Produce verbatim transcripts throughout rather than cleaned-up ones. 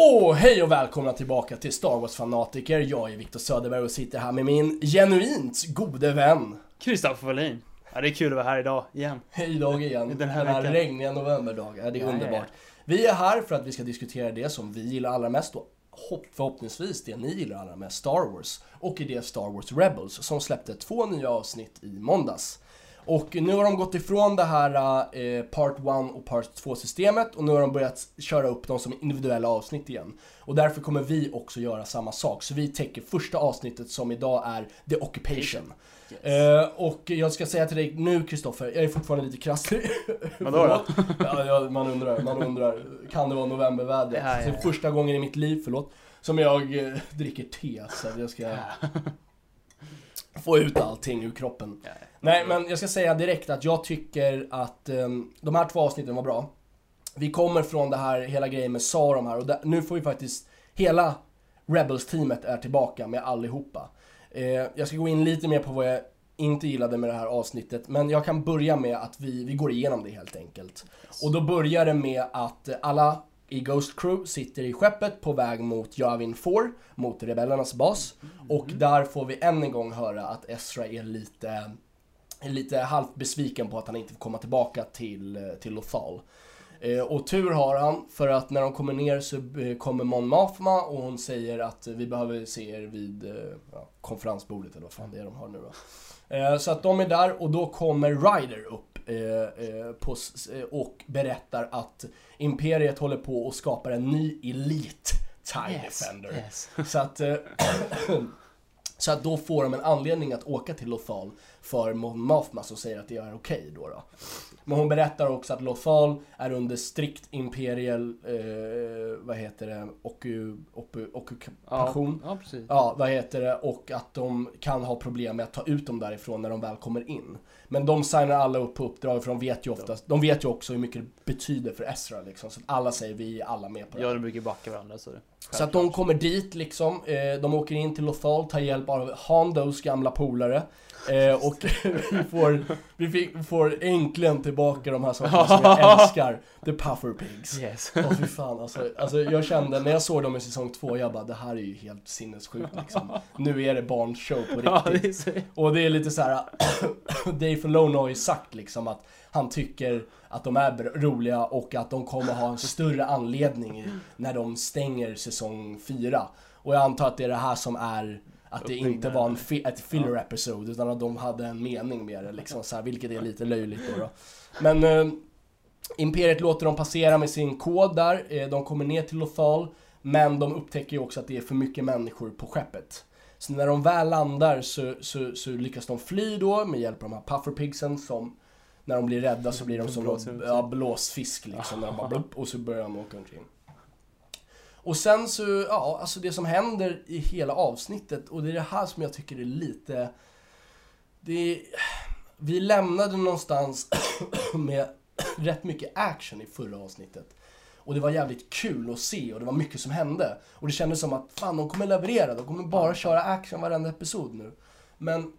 Åh, oh, hej och välkomna tillbaka till Star Wars-fanatiker. Jag är Viktor Söderberg och sitter här med min genuint gode vän Kristian Follin. Ja, det är kul att vara här idag igen. Hej idag igen, den här, den här regniga novemberdagen. Ja, det är ja, underbart. Ja, ja. Vi är här för att vi ska diskutera det som vi gillar allra mest och förhoppningsvis det ni gillar allra mest, Star Wars. Och i det Star Wars Rebels som släppte två nya avsnitt i måndags. Och nu har de gått ifrån det här eh, part ett och part två-systemet och nu har de börjat köra upp dem som individuella avsnitt igen. Och därför kommer vi också göra samma sak. Så vi täcker första avsnittet som idag är The Occupation. Yes. Eh, och jag ska säga till dig nu, Kristoffer, jag är fortfarande lite krasslig. Vadå? ja, man undrar, man undrar, kan det vara novembervädret? Det här är... det är första gången i mitt liv, förlåt, som jag eh, dricker te, så jag ska... få ut allting ur kroppen. Ja, ja. Nej, men jag ska säga direkt att jag tycker att um, de här två avsnitten var bra. Vi kommer från det här hela grejen med Sarum här och där, nu får vi faktiskt hela Rebels-teamet är tillbaka med allihopa. Eh, jag ska gå in lite mer på vad jag inte gillade med det här avsnittet, men jag kan börja med att vi, vi går igenom det helt enkelt. Yes. Och då börjar det med att alla i Ghost Crew sitter i skeppet på väg mot Yavin fyra, mot rebellernas bas. Och där får vi än en gång höra att Ezra är lite, är lite halvt besviken på att han inte får komma tillbaka till, till Lothal. Eh, och tur har han, för att när de kommer ner så kommer Mon Mothma och hon säger att vi behöver se er vid eh, ja, konferensbordet eller vad fan det är de har nu då. Eh, så att de är där och då kommer Ryder upp. På, och berättar att Imperiet håller på och skapar en ny elite TIE yes, Defender. Yes. Så att så att då får de en anledning att åka till Lothal för Mon Mothma som säger att det är okej okay då, då. Men hon berättar också att Lothal är under strikt imperiell eh, vad heter det ockupation. Ja, ja, ja, vad heter det och att de kan ha problem med att ta ut dem därifrån när de väl kommer in. Men de signar alla upp på uppdrag för de vet ju oftast, de vet ju också hur mycket det betyder för Ezra liksom, så att alla säger vi är alla med på det. Ja, de brukar backa varandra så det. Så att de kommer dit liksom, eh, de åker in till Lothal, tar hjälp av Hondos gamla polare. Eh, och vi får, vi fick, vi får äntligen tillbaka de här sakerna som jag älskar, The Puffer Pigs. Yes. Och fy fan, alltså, alltså jag kände när jag såg dem i säsong två, jag bara, det här är ju helt sinnessjukt liksom. Nu är det barnshow på riktigt. Ja, det är... och det är lite så här, Dave Lono har ju sagt liksom att han tycker att de är roliga och att de kommer ha en större anledning i, när de stänger säsong fyra. Och jag antar att det är det här som är... att det inte var en fi- ett filler episode utan att de hade en mening med det liksom, så här, vilket är lite löjligt då, då. Men eh, Imperiet låter dem passera med sin kod där, eh, de kommer ner till Lothal, men de upptäcker ju också att det är för mycket människor på skeppet. Så när de väl landar så, så, så lyckas de fly då med hjälp av de här Puffer Pigsen som när de blir rädda så blir de som någon, ja, blåsfisk liksom, när de bara blupp, och så börjar de åka omkring. Och sen så, ja, alltså det som händer i hela avsnittet, och det är det här som jag tycker är lite, det är, vi lämnade någonstans med rätt mycket action i förra avsnittet. Och det var jävligt kul att se och det var mycket som hände. Och det kändes som att fan, de kommer leverera, de kommer bara köra action varenda episod nu. Men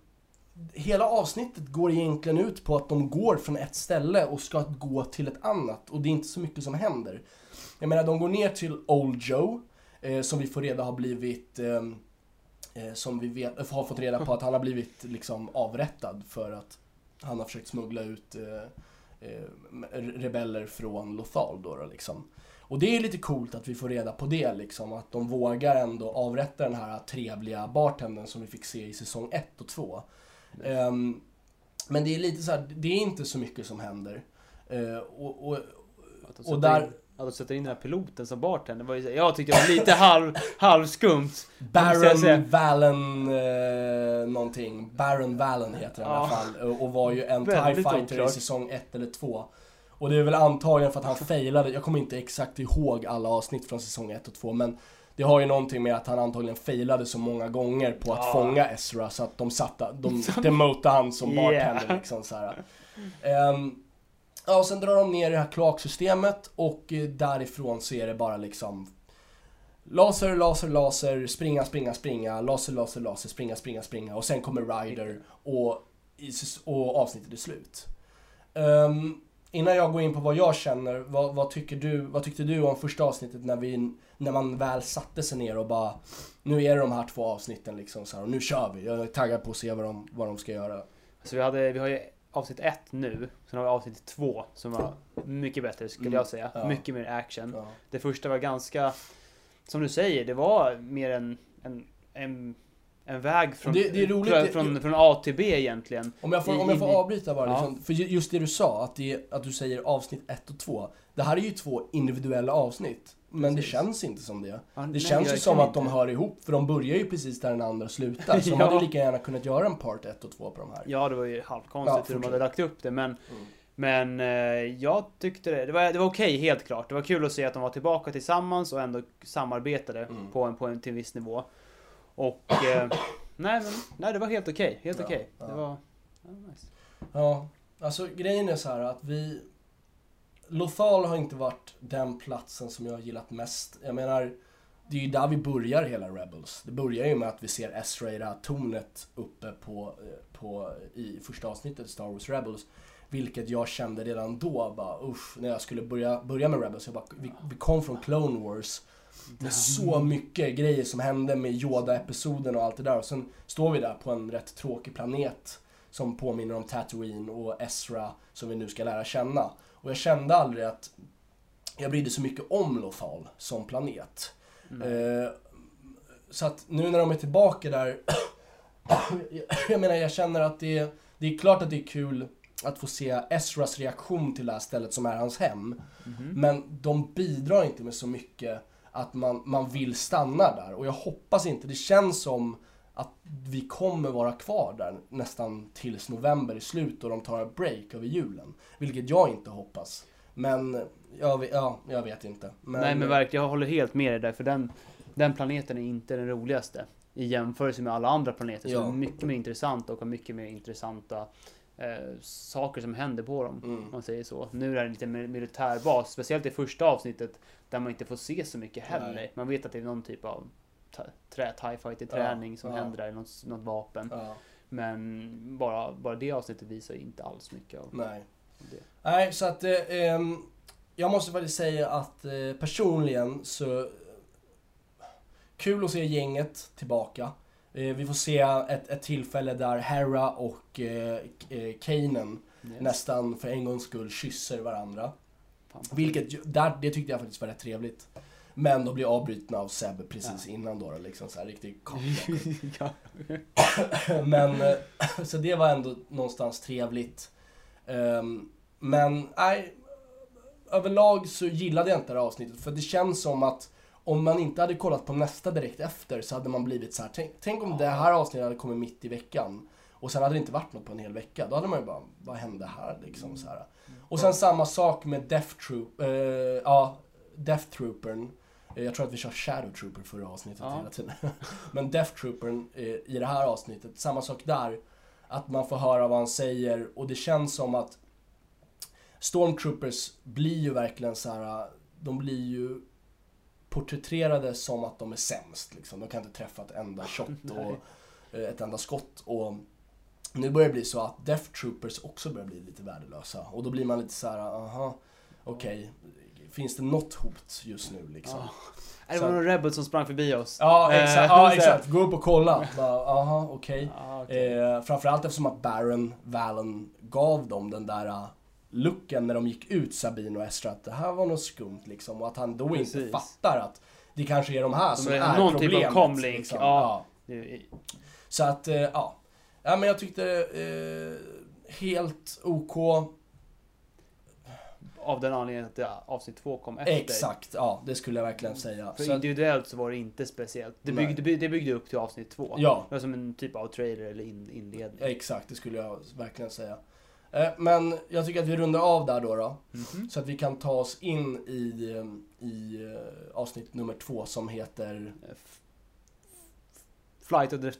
hela avsnittet går egentligen ut på att de går från ett ställe och ska gå till ett annat. Och det är inte så mycket som händer. Jag menar, de går ner till Old Joe, eh, som vi får reda har blivit, eh, som vi vet, har fått reda på att han har blivit liksom avrättad för att han har försökt smuggla ut eh, eh, rebeller från Lothal då, då liksom. Och det är lite coolt att vi får reda på det liksom, att de vågar ändå avrätta den här trevliga bartendern som vi fick se i säsong ett och två. Mm. Um, men det är lite så här, det är inte så mycket som händer. Uh, och och, och där... att de sätter in den här piloten som bartender. Var ju, jag tyckte det var lite halv, halvskumt. Baron Valen eh, någonting. Baron Valen heter han, ja, i alla fall. Och var ju en TIE Fighter oklart i säsong ett eller två. Och det är väl antagligen för att han failade. Jag kommer inte exakt ihåg alla avsnitt från säsong ett och två. Men det har ju någonting med att han antagligen failade så många gånger på att, ja, fånga Ezra. Så att de satte, de demotade han som bartender. Yeah. Liksom, så här. Um, Ja, och sen drar de ner i det här kloaksystemet och därifrån så är det bara liksom laser, laser, laser, springa, springa, springa, laser, laser, laser, springa, springa, springa och sen kommer Ryder och, och avsnittet är slut. Um, innan jag går in på vad jag känner, vad, vad, tycker du, vad tyckte du om första avsnittet när, vi, när man väl satte sig ner och bara, nu är det de här två avsnitten liksom så här, och nu kör vi, jag är taggad på att se vad de, vad de ska göra. Så vi, hade, vi har ju avsnitt ett nu, sen har vi avsnitt två som var mycket bättre skulle jag säga, mm, ja. Mycket mer action. Ja. Det första var ganska, som du säger, det var mer en... en, en en väg från, det, det är roligt, från, det, från A till B egentligen. Om jag får, om jag får avbryta bara, ja. Liksom, för just det du sa, att, det, att du säger avsnitt ett och två. Det här är ju två individuella avsnitt, men precis. Det känns inte som det. Ja, det nej, känns ju som att inte. De hör ihop, för de börjar ju precis där den andra slutar. Så ja. Man hade lika gärna kunnat göra en part ett och två på de här. Ja, det var ju halvkonstigt ja, hur de hade lagt upp det, men... Mm. Men eh, jag tyckte det, det var, det var okej, helt klart. Det var kul att se att de var tillbaka tillsammans och ändå samarbetade mm. på en, på en till en viss nivå. Och eh, nej, men, nej, det var helt okej, okay, helt ja, okej. Okay. Ja. Det var, det var nice. Ja, alltså grejen är så här att vi, Lothal har inte varit den platsen som jag har gillat mest. Jag menar, det är ju där vi börjar hela Rebels. Det börjar ju med att vi ser Ezra i det här tornet uppe på, på, i första avsnittet Star Wars Rebels. Vilket jag kände redan då, bara, usch, när jag skulle börja, börja med Rebels. Jag bara, vi, vi kom från Clone Wars. Det är så mycket grejer som hände med Yoda-episoden och allt det där. Och sen står vi där på en rätt tråkig planet som påminner om Tatooine och Ezra som vi nu ska lära känna. Och jag kände aldrig att jag brydde så mycket om Lothal som planet. Mm. Eh, så att nu när de är tillbaka där, jag menar jag känner att det är, det är klart att det är kul att få se Ezras reaktion till det här stället som är hans hem. Mm. Men de bidrar inte med så mycket att man, man vill stanna där. Och jag hoppas inte, det känns som att vi kommer vara kvar där nästan tills november i slut och de tar en break över julen. Vilket jag inte hoppas. Men jag, ja, jag vet inte. Men, nej men verkligen, jag håller helt med dig där. För den, den planeten är inte den roligaste i jämförelse med alla andra planeter. Ja. Så är mycket mer intressant och har mycket mer intressanta Eh, saker som händer på dem, mm. om man säger så. Nu är det lite militärbas, speciellt i första avsnittet där man inte får se så mycket heller. Nej. Man vet att det är någon typ av trä, TIE fighter träning ja, som ja. händer där, något, något vapen. Ja. Men bara, bara det avsnittet visar inte alls mycket av nej. det. Nej, så att eh, jag måste faktiskt säga att eh, personligen så kul att se gänget tillbaka. Vi får se ett, ett tillfälle där Hera och eh, Kanan yes. nästan för en gångs skull kysser varandra. Fan. Vilket, där, det tyckte jag faktiskt var rätt trevligt. Men de blir avbrutna av Seb precis ja. innan då, liksom så här riktigt kaka. Men, eh, så det var ändå någonstans trevligt. Um, men, nej, överlag så gillade jag inte det här avsnittet. För det känns som att om man inte hade kollat på nästa direkt efter så hade man blivit så här, tänk, tänk om ja. det här avsnittet hade kommit mitt i veckan och sen hade det inte varit något på en hel vecka. Då hade man ju bara, vad hände här liksom så här. Och sen samma sak med Death Trooper, eh, ja, Death Troopern. Eh, jag tror att vi kör Shadow Trooper förra avsnittet ja. hela tiden. Men Death Troopern eh, i det här avsnittet, samma sak där. Att man får höra vad han säger och det känns som att Stormtroopers blir ju verkligen så här, de blir ju porträtterade som att de är sämst liksom. De kan inte träffa ett enda shot och ett enda skott och nu börjar det bli så att Death Troopers också börjar bli lite värdelösa och då blir man lite så här: aha, okej, okay. finns det något hot just nu liksom? Oh. Det var någon rebel som sprang förbi oss. Ja, exakt. Ja, exakt. Gå upp och kolla. Jaha, okej. Okay. Ah, okay. eh, framförallt eftersom att Baron Valen gav dem den där luckan när de gick ut, Sabine och Ezra, att det här var något skumt liksom och att han då precis. inte fattar att det kanske är de här som de är, är någon problemet. Typ av komlink. Liksom. Ja. Ja. Så att, ja. ja men jag tyckte eh, helt OK. Av den anledningen att avsnitt två kom efter. Exakt, ja. Det skulle jag verkligen säga. För så individuellt så var det inte speciellt. Det byggde, det byggde upp till avsnitt två. Ja. Det var som en typ av trailer eller in, inledning. Exakt, det skulle jag verkligen säga. Men jag tycker att vi rundar av där då, då mm-hmm. så att vi kan ta oss in i, i avsnitt nummer två som heter F- Flight of the...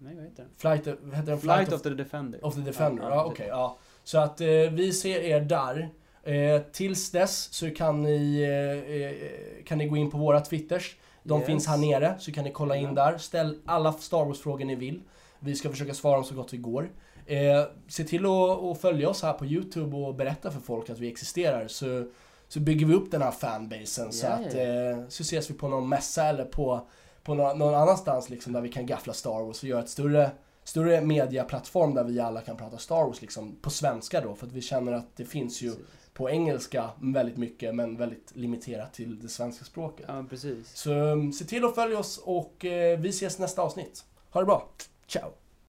Nej, vad heter den? Flight of, heter den Flight Flight of, of the Defender. Of the Defender, mm, ja, okej. Okay, ja. Så att eh, vi ser er där. Eh, tills dess så kan ni, eh, kan ni gå in på våra Twitters. De yes. finns här nere, så kan ni kolla in mm. där. Ställ alla Star Wars-frågor ni vill. Vi ska försöka svara dem så gott vi går. Eh, se till att, att följa oss här på YouTube och berätta för folk att vi existerar, så, så bygger vi upp den här fanbasen. Yeah. Så, att, eh, så ses vi på någon mässa eller på, på någon, någon annanstans liksom, där vi kan gaffla Star Wars och göra ett större, större mediaplattform där vi alla kan prata Star Wars liksom, på svenska då, för att vi känner att det finns ju precis. På engelska väldigt mycket, men väldigt limiterat till det svenska språket. Ja, precis. Så se till att följa oss och eh, vi ses nästa avsnitt. Ha det bra, ciao!